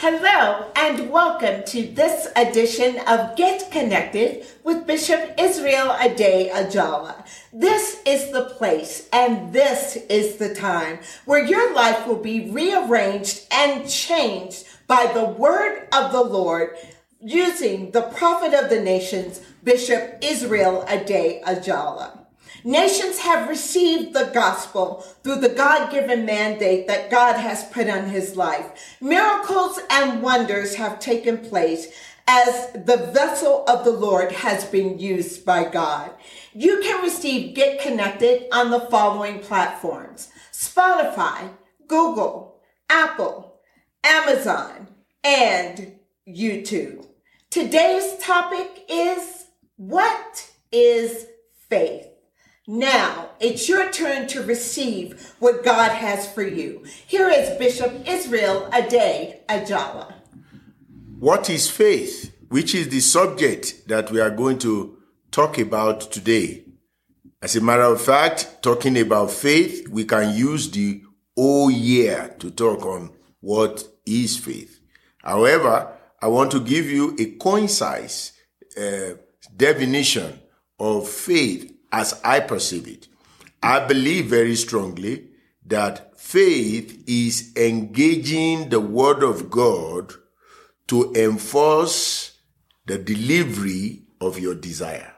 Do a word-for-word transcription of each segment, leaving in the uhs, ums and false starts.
Hello and welcome to this edition of Get Connected with Bishop Israel Ade-Ajala. This is the place and this is the time where your life will be rearranged and changed by the word of the Lord using the prophet of the nations, Bishop Israel Ade-Ajala. Nations have received the gospel through the God-given mandate that God has put on his life. Miracles and wonders have taken place as the vessel of the Lord has been used by God. You can receive Get Connected on the following platforms: Spotify, Google, Apple, Amazon, and YouTube. Today's topic is, what is faith? Now, it's your turn to receive what God has for you. Here is Bishop Israel Ade-Ajala. What is faith? Which is the subject that we are going to talk about today. As a matter of fact, talking about faith, we can use the whole year to talk on what is faith. However, I want to give you a concise uh, definition of faith as I perceive it. I believe very strongly that faith is engaging the word of God to enforce the delivery of your desire.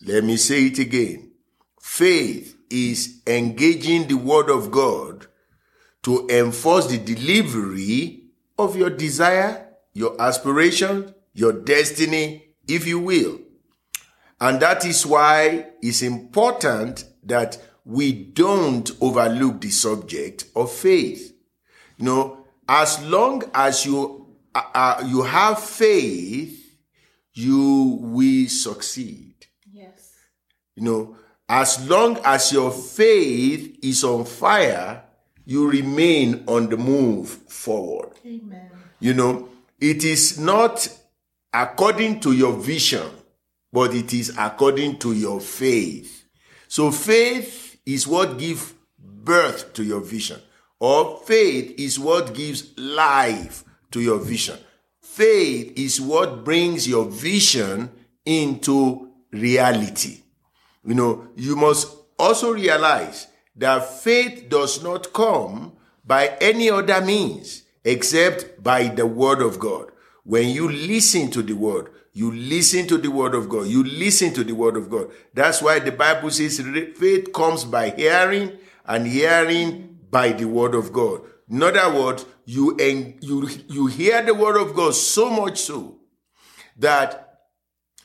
Let me say it again. Faith is engaging the word of God to enforce the delivery of your desire, your aspiration, your destiny, if you will. And that is why it's important that we don't overlook the subject of faith. You know, as long as you uh, you have faith, you will succeed. Yes. You know, as long as your faith is on fire, you remain on the move forward. Amen. You know, it is not according to your vision, but it is according to your faith. So faith is what gives birth to your vision, or faith is what gives life to your vision. Faith is what brings your vision into reality. You know, you must also realize that faith does not come by any other means except by the word of God. When you listen to the word, You listen to the word of God. You listen to the word of God. That's why the Bible says faith comes by hearing, and hearing by the word of God. In other words, you, you, you hear the word of God so much so that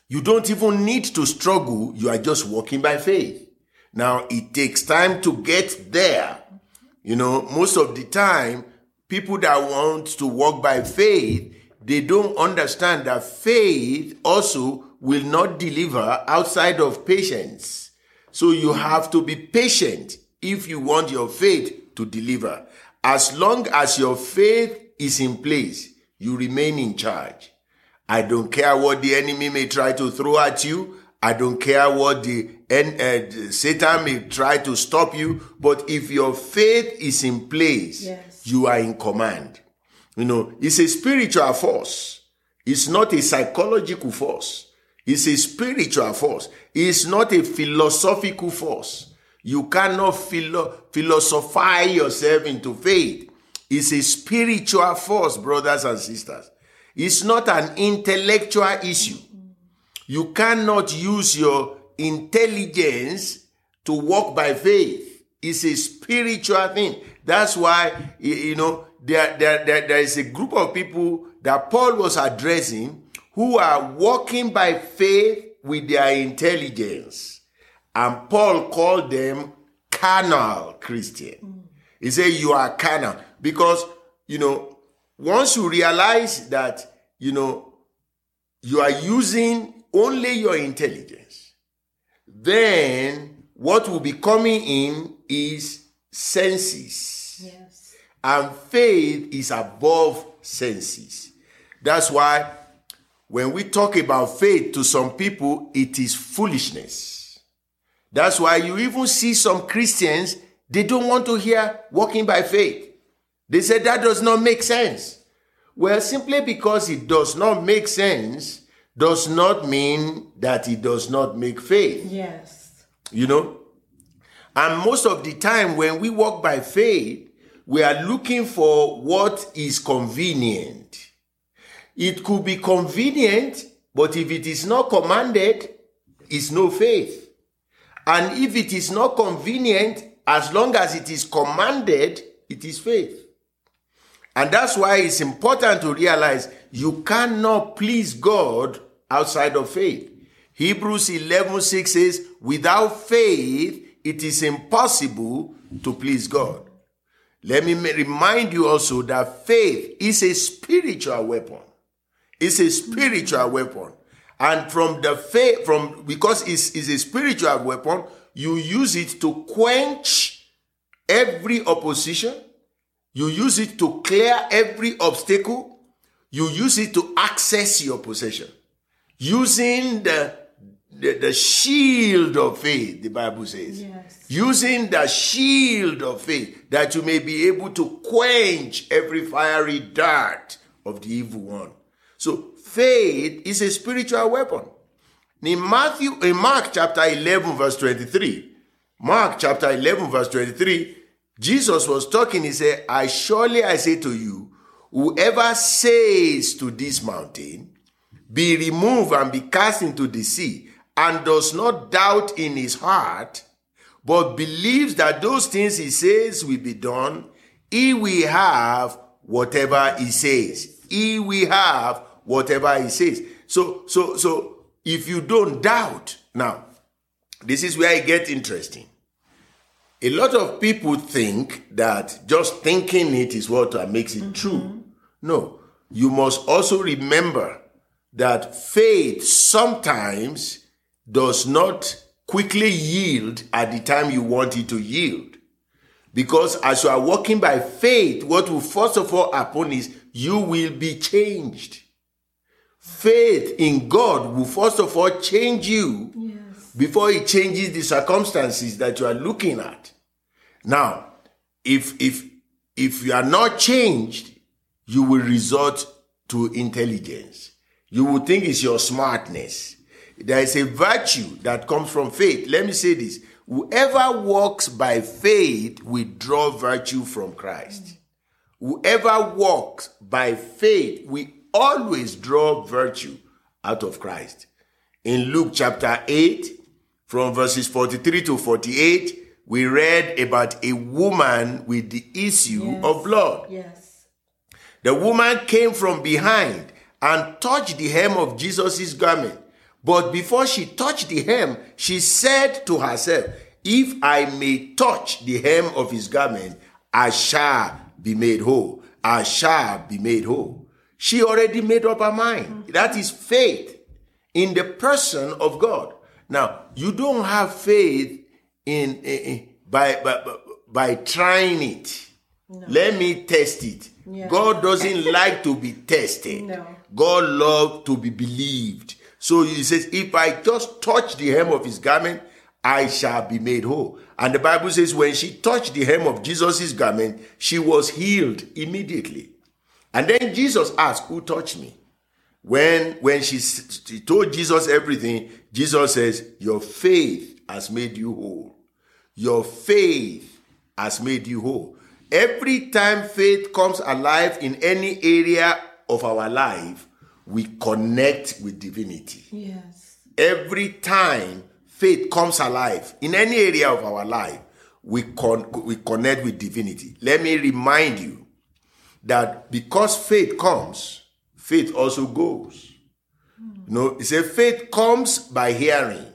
you don't even need to struggle. You are just walking by faith. Now, it takes time to get there. You know, most of the time, people that want to walk by faith, they don't understand that faith also will not deliver outside of patience. So you have to be patient if you want your faith to deliver. As long as your faith is in place, you remain in charge. I don't care what the enemy may try to throw at you. I don't care what the uh, Satan may try to stop you. But if your faith is in place, yes, you are in command. You know, it's a spiritual force. It's not a psychological force. It's a spiritual force. It's not a philosophical force. You cannot philo- philosophize yourself into faith. It's a spiritual force, brothers and sisters. It's not an intellectual issue. You cannot use your intelligence to walk by faith. It's a spiritual thing. That's why, you know, There, there, there, there is a group of people that Paul was addressing who are walking by faith with their intelligence. And Paul called them carnal Christians. Mm. He said, you are carnal. Because, you know, once you realize that, you know, you are using only your intelligence, then what will be coming in is senses. Yes. And faith is above senses. That's why when we talk about faith to some people, it is foolishness. That's why you even see some Christians, they don't want to hear walking by faith. They say that does not make sense. Well, simply because it does not make sense does not mean that it does not make faith. Yes. You know? And most of the time when we walk by faith, we are looking for what is convenient. It could be convenient, but if it is not commanded, it's no faith. And if it is not convenient, as long as it is commanded, it is faith. And that's why it's important to realize you cannot please God outside of faith. Hebrews eleven six says, without faith, it is impossible to please God. Let me remind you also that faith is a spiritual weapon. It's a spiritual weapon. And from the faith, from because it's, it's a spiritual weapon, you use it to quench every opposition. You use it to clear every obstacle. You use it to access your possession. Using the, the, the shield of faith, the Bible says. Yes. Using the shield of faith that you may be able to quench every fiery dart of the evil one. So faith is a spiritual weapon. In Matthew, in Mark chapter eleven, verse twenty-three, Mark chapter eleven, verse twenty-three, Jesus was talking, he said, I surely, I say to you, whoever says to this mountain, be removed and be cast into the sea, and does not doubt in his heart, but believes that those things he says will be done, he will have whatever he says. He will have whatever he says. So, so, so, if you don't doubt, now, this is where it gets interesting. A lot of people think that just thinking it is what makes it mm-hmm. true. No, you must also remember that faith sometimes does not quickly yield at the time you want it to yield. Because as you are walking by faith, what will first of all happen is you will be changed. Faith in God will first of all change you yes. before it changes the circumstances that you are looking at. Now, if if if you are not changed, you will resort to intelligence. You will think it's your smartness. There is a virtue that comes from faith. Let me say this. Whoever walks by faith will draw virtue from Christ. Mm. Whoever walks by faith will always draw virtue out of Christ. In Luke chapter eight, from verses forty-three to forty-eight, we read about a woman with the issue yes. of blood. Yes. The woman came from behind and touched the hem of Jesus' garment. But before she touched the hem, she said to herself, if I may touch the hem of his garment, I shall be made whole. I shall be made whole. She already made up her mind. That is faith in the person of God. Now, you don't have faith in, in by, by by trying it. No. Let me test it. Yeah. God doesn't like to be tested. No. God loves to be believed. So he says, if I just touch the hem of his garment, I shall be made whole. And the Bible says when she touched the hem of Jesus' garment, she was healed immediately. And then Jesus asked, who touched me? When, when she, she told Jesus everything, Jesus says, your faith has made you whole. Your faith has made you whole. Every time faith comes alive in any area of our life, we connect with divinity. Yes. Every time faith comes alive in any area of our life, we, con- we connect with divinity. Let me remind you, that because faith comes, faith also goes. Mm. You know, it says faith comes by hearing.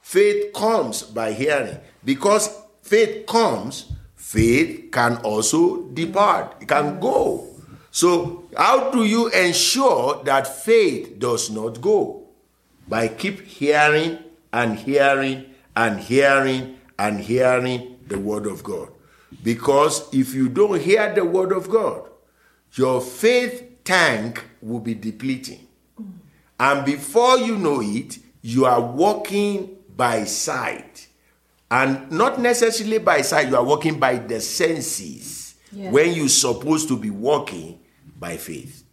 Faith comes by hearing. Because faith comes, faith can also depart. It can go. So how do you ensure that faith does not go? By keep hearing and hearing and hearing and hearing the word of God. Because if you don't hear the word of God, your faith tank will be depleting. And before you know it, you are walking by sight. And not necessarily by sight, you are walking by the senses. Yeah. When you're supposed to be walking by faith.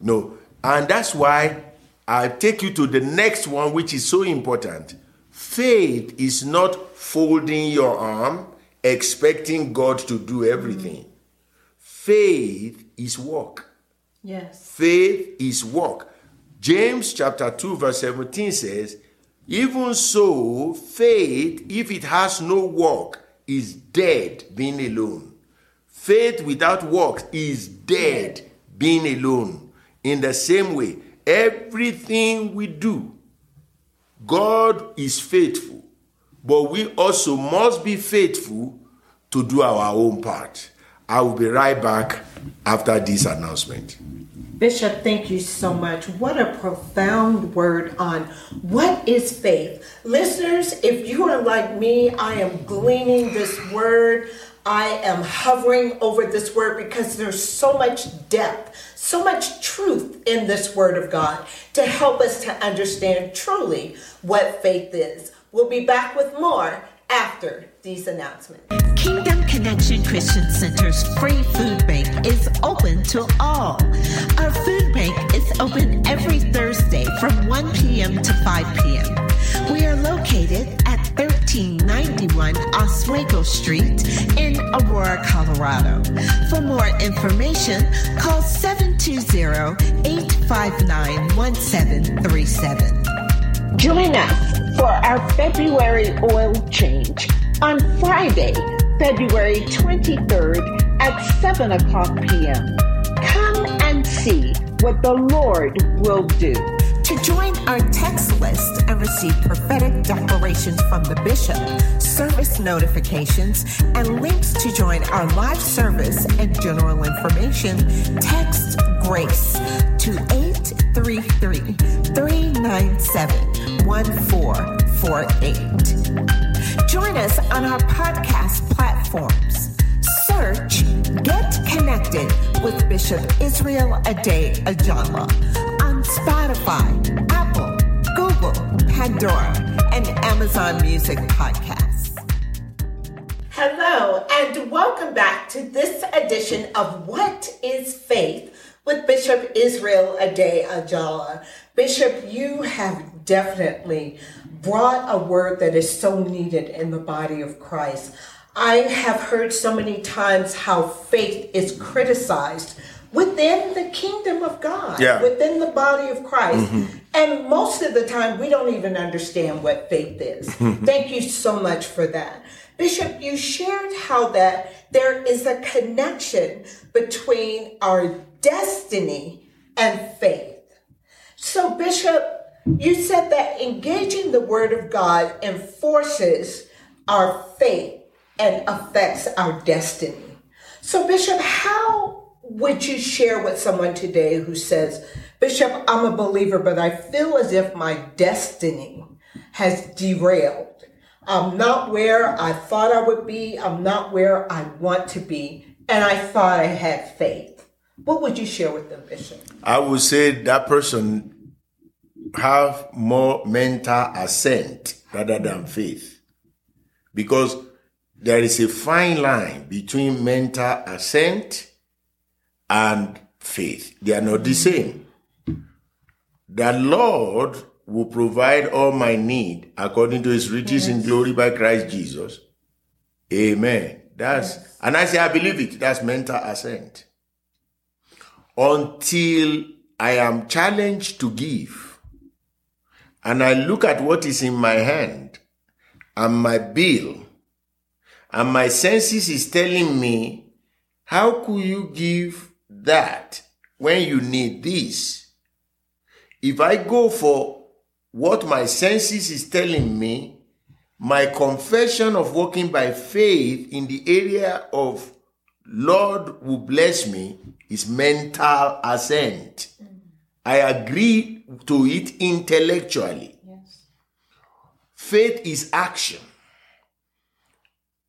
No. And that's why I'll take you to the next one, which is so important. Faith is not folding your arm, expecting God to do everything. Mm. Faith is work. Yes. Faith is work. James chapter two verse seventeen says, even so, faith, if it has no work, is dead, being alone. Faith without works is dead, being alone. In the same way, everything we do, God is faithful, but we also must be faithful to do our own part. I will be right back after this announcement. Bishop, thank you so much. What a profound word on what is faith. Listeners, if you are like me, I am gleaning this word. I am hovering over this word because there's so much depth, so much truth in this word of God to help us to understand truly what faith is. We'll be back with more after these announcements. Kingdom Connection Christian Center's free food bank is open to all. Our food bank is open every Thursday from one p.m. to five p.m. We are located at thirteen ninety-one Oswego Street in Aurora, Colorado. For more information, call seven two zero, eight five nine, one seven three seven. Join us for our February oil change on Friday, February twenty-third at seven o'clock p.m. Come and see what the Lord will do. To join our text list and receive prophetic declarations from the bishop, service notifications, and links to join our live service and general information, text GRACE to eight three three, three nine seven, one four four eight. Join us on our podcast platforms. Search Get Connected with Bishop Israel Ade-Ajala on Spotify, Apple, Google, Pandora, and Amazon Music Podcasts. Hello, and welcome back to this edition of What is Faith with Bishop Israel Ade-Ajala. Bishop, you have definitely brought a word that is so needed in the body of Christ. I have heard so many times how faith is criticized within the kingdom of God, yeah. within the body of Christ. Mm-hmm. And most of the time, we don't even understand what faith is. Thank you so much for that. Bishop, you shared how that there is a connection between our destiny and faith. So, Bishop, you said that engaging the Word of God enforces our faith and affects our destiny. So, Bishop, how would you share with someone today who says, Bishop, I'm a believer, but I feel as if my destiny has derailed. I'm not where I thought I would be. I'm not where I want to be. And I thought I had faith. What would you share with them, Bishop? I would say that person have more mental assent rather than faith. Because there is a fine line between mental assent and faith. They are not the same. The Lord will provide all my need according to his riches yes. in glory by Christ Jesus. Amen. That's yes. And I say I believe it. That's mental assent. Until I am challenged to give, and I look at what is in my hand and my bill, and my senses is telling me, how could you give that when you need this? If I go for what my senses is telling me, my confession of walking by faith in the area of Lord will bless me is mental assent. Mm. I agree to it intellectually. Yes. Faith is action.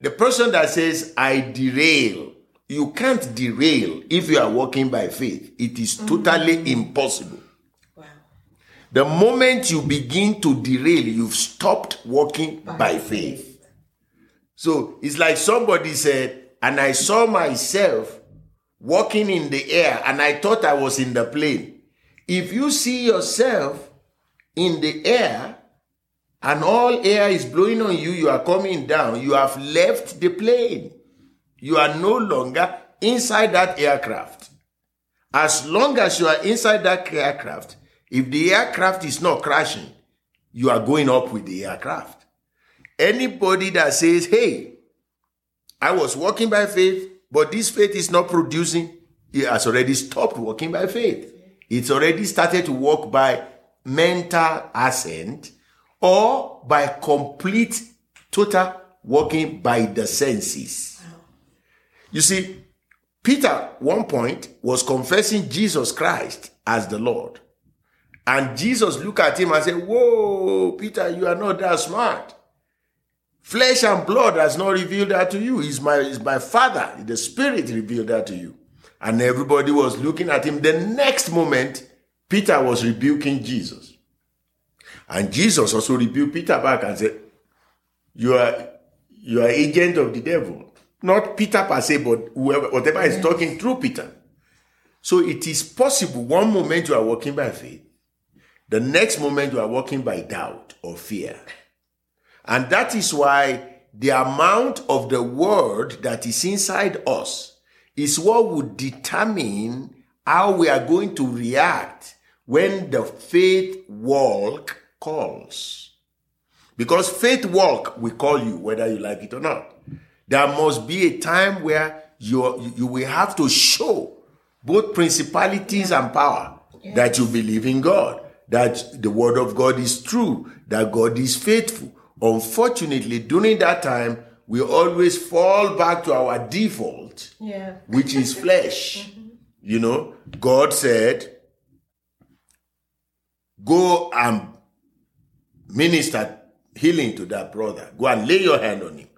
The person that says, I derail, you can't derail if you are walking by faith. It is mm-hmm. totally impossible. Wow. The moment you begin to derail, you've stopped walking by, by faith. faith. So it's like somebody said, and I saw myself walking in the air, and I thought I was in the plane. If you see yourself in the air, and all air is blowing on you, you are coming down, you have left the plane. You are no longer inside that aircraft. As long as you are inside that aircraft, if the aircraft is not crashing, you are going up with the aircraft. Anybody that says, hey, I was walking by faith, but this faith is not producing, it has already stopped walking by faith. It's already started to walk by mental assent, or by complete, total walking by the senses. You see, Peter, at one point, was confessing Jesus Christ as the Lord. And Jesus looked at him and said, whoa, Peter, you are not that smart. Flesh and blood has not revealed that to you. It's my, it's my Father, the Spirit revealed that to you. And everybody was looking at him. The next moment, Peter was rebuking Jesus. And Jesus also rebuked Peter back and said, you are you are agent of the devil. Not Peter per se, but whoever, whatever is talking through Peter. So it is possible, one moment you are walking by faith, the next moment you are walking by doubt or fear. And that is why the amount of the word that is inside us is what would determine how we are going to react when the faith walk calls. Because faith walk will call you whether you like it or not. There must be a time where you you will have to show both principalities yeah. and power yeah. that you believe in God, that the word of God is true, that God is faithful. Unfortunately, during that time, we always fall back to our default, yeah. which is flesh. Mm-hmm. You know, God said, go and minister healing to that brother. Go and lay your hand on him.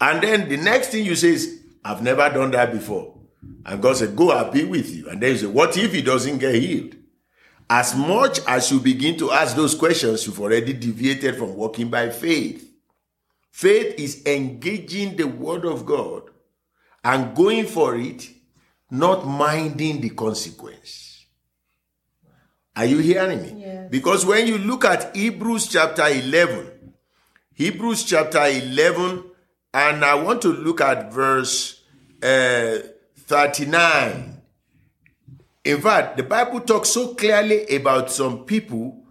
And then the next thing you say is, I've never done that before. And God said, go, I'll be with you. And then you say, what if he doesn't get healed? As much as you begin to ask those questions, you've already deviated from walking by faith. Faith is engaging the word of God and going for it, not minding the consequence. Are you hearing me? Yes. Because when you look at Hebrews chapter eleven, Hebrews chapter eleven, and I want to look at verse uh, thirty-nine. In fact, the Bible talks so clearly about some people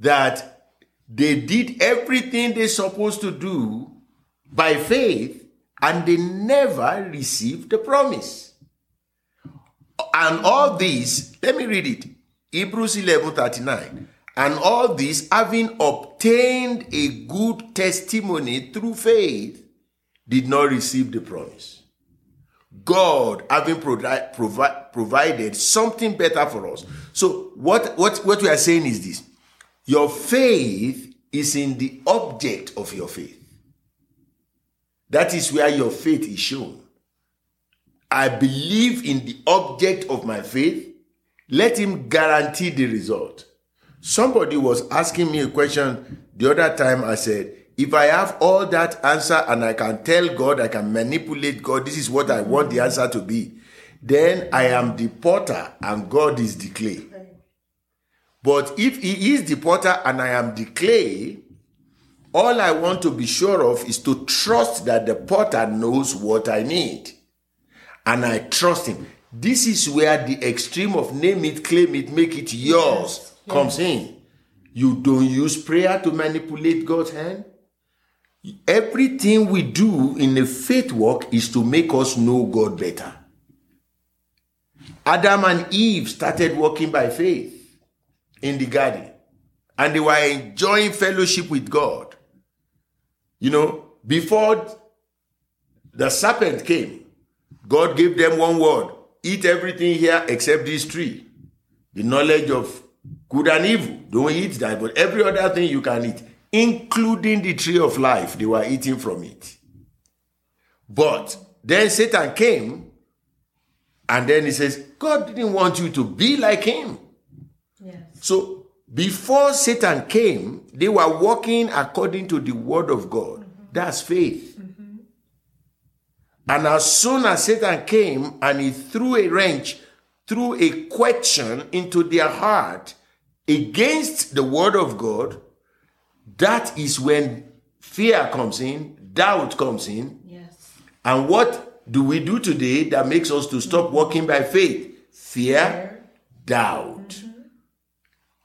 that they did everything they're supposed to do by faith, and they never received the promise. And all these, let me read it. Hebrews eleven thirty-nine, and all this, having obtained a good testimony through faith, did not receive the promise. God, having provi- provi- provided something better for us. So what, what, what we are saying is this. Your faith is in the object of your faith. That is where your faith is shown. I believe in the object of my faith. Let him guarantee the result. Somebody was asking me a question the other time. I said, if I have all that answer and I can tell God, I can manipulate God, this is what I want the answer to be, then I am the potter and God is the clay. But if he is the potter and I am the clay, all I want to be sure of is to trust that the potter knows what I need. And I trust him. This is where the extreme of name it, claim it, make it yours yes. comes yes. in. You don't use prayer to manipulate God's hand. Everything we do in the faith walk is to make us know God better. Adam and Eve started walking by faith in the garden, and they were enjoying fellowship with God. You know, before the serpent came, God gave them one word: eat everything here except this tree. The knowledge of good and evil. Don't eat that, but every other thing you can eat, including the tree of life. They were eating from it. But then Satan came, and then he says, God didn't want you to be like him. Yes. So before Satan came, they were walking according to the word of God. Mm-hmm. That's faith. Mm-hmm. And as soon as Satan came and he threw a wrench, threw a question into their heart against the word of God, that is when fear comes in, doubt comes in. Yes. And what do we do today that makes us to stop mm-hmm. walking by faith? Fear, fear. doubt. Mm-hmm.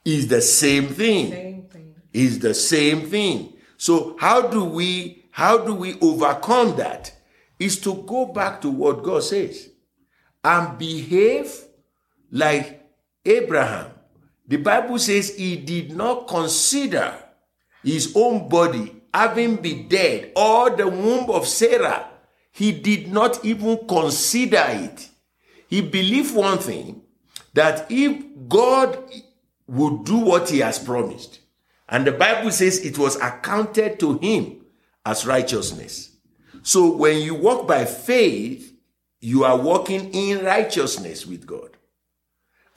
Is the same thing. Same thing. Is the same thing. So how do we how do we overcome that? Is to go back to what God says and behave like Abraham. The Bible says he did not consider his own body having been dead, or the womb of Sarah. He did not even consider it. He believed one thing, that if God would do what he has promised, and the Bible says it was accounted to him as righteousness. So when you walk by faith, you are walking in righteousness with God.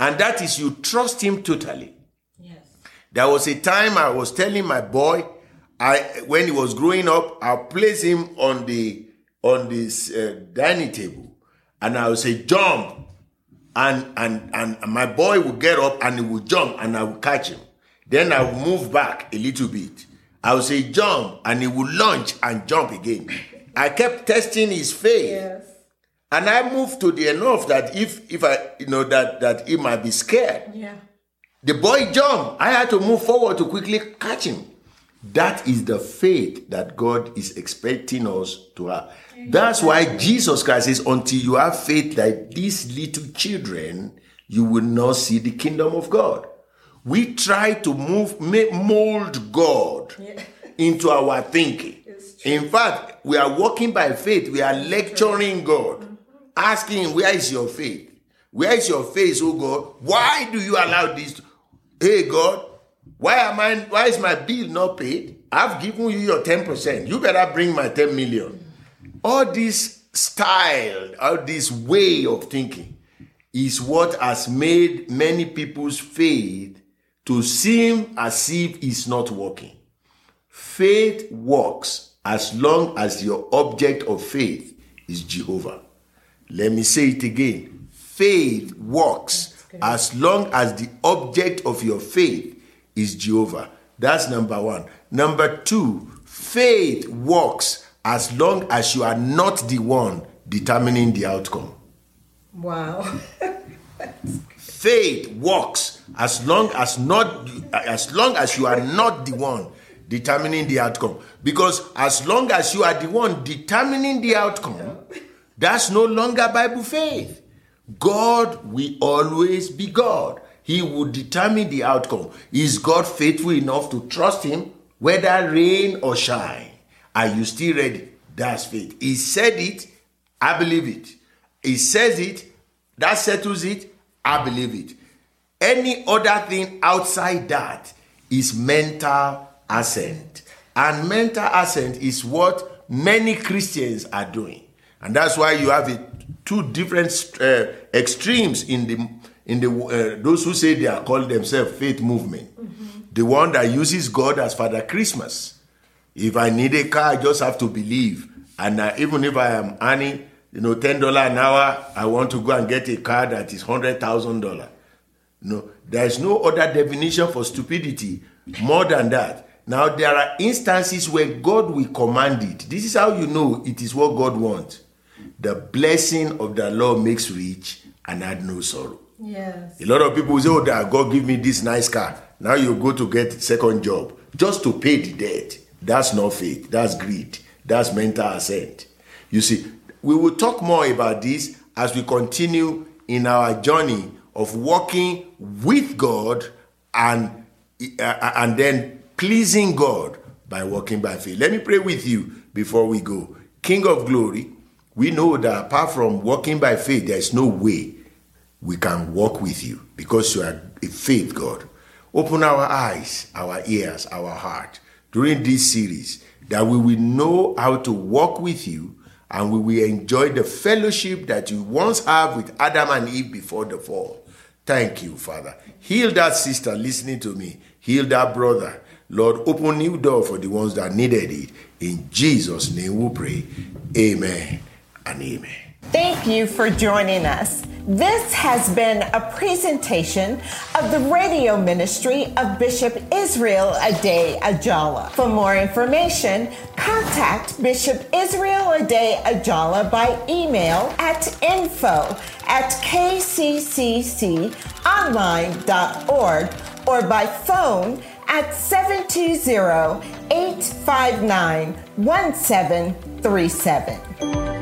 And that is, you trust him totally. Yes. There was a time I was telling my boy, I when he was growing up, I'll place him on the on this uh, dining table, and I would say, jump. And, and and my boy would get up and he would jump, and I would catch him. Then I would move back a little bit. I would say, jump, and he would lunge and jump again. I kept testing his faith. Yes. And I moved to the enough that if if I, you know, that, that he might be scared. Yeah. The boy jumped. I had to move forward to quickly catch him. That is the faith that God is expecting us to have. That's why Jesus Christ says, until you have faith like these little children, you will not see the kingdom of God. We try to move, mold God yeah. into our thinking. In fact, we are walking by faith. We are lecturing God, mm-hmm. asking him, where is your faith? Where is your faith, oh God? Why do you allow this? To- hey, God, why am I? Why is my bill not paid? I've given you your ten percent. You better bring my ten million. Mm-hmm. All this style, all this way of thinking is what has made many people's faith to seem as if it's not working. Faith works as long as your object of faith is Jehovah. Let me say it again. Faith works as long as the object of your faith is Jehovah. That's number one. Number two, faith works as long as you are not the one determining the outcome. Wow. Faith works as long as not as long as you are not the one determining the outcome. Because as long as you are the one determining the outcome, that's no longer Bible faith. God will always be God. He will determine the outcome. Is God faithful enough to trust him, whether rain or shine? Are you still ready? That's faith. He said it, I believe it. He says it, that settles it, I believe it. Any other thing outside that is mental assent. And mental assent is what many Christians are doing. And that's why you have it, two different uh, extremes in the in the uh, those who say they are called themselves faith movement. Mm-hmm. The one that uses God as Father Christmas. If I need a car, I just have to believe. And uh, even if I am earning, you know, ten dollars an hour, I want to go and get a car that is one hundred thousand dollars. No, there is no other definition for stupidity more than that. Now, there are instances where God will command it. This is how you know it is what God wants. The blessing of the Lord makes rich and add no sorrow. Yes. A lot of people say, oh, God, give me this nice car. Now you go to get a second job just to pay the debt. That's not faith. That's greed. That's mental assent. You see, we will talk more about this as we continue in our journey of walking with God and, uh, and then pleasing God by walking by faith. Let me pray with you before we go. King of glory, we know that apart from walking by faith, there is no way we can walk with you, because you are a faith God. Open our eyes, our ears, our heart during this series, that we will know how to walk with you, and we will enjoy the fellowship that you once have with Adam and Eve before the fall. Thank you, Father. Heal that sister listening to me. Heal that brother. Lord, open new door for the ones that needed it. In Jesus' name we pray. Amen and amen. Thank you for joining us. This has been a presentation of the radio ministry of Bishop Israel Ade-Ajala. For more information, contact Bishop Israel Ade-Ajala by email at info at kcconline.org or by phone at seven two zero, eight five nine, one seven three seven.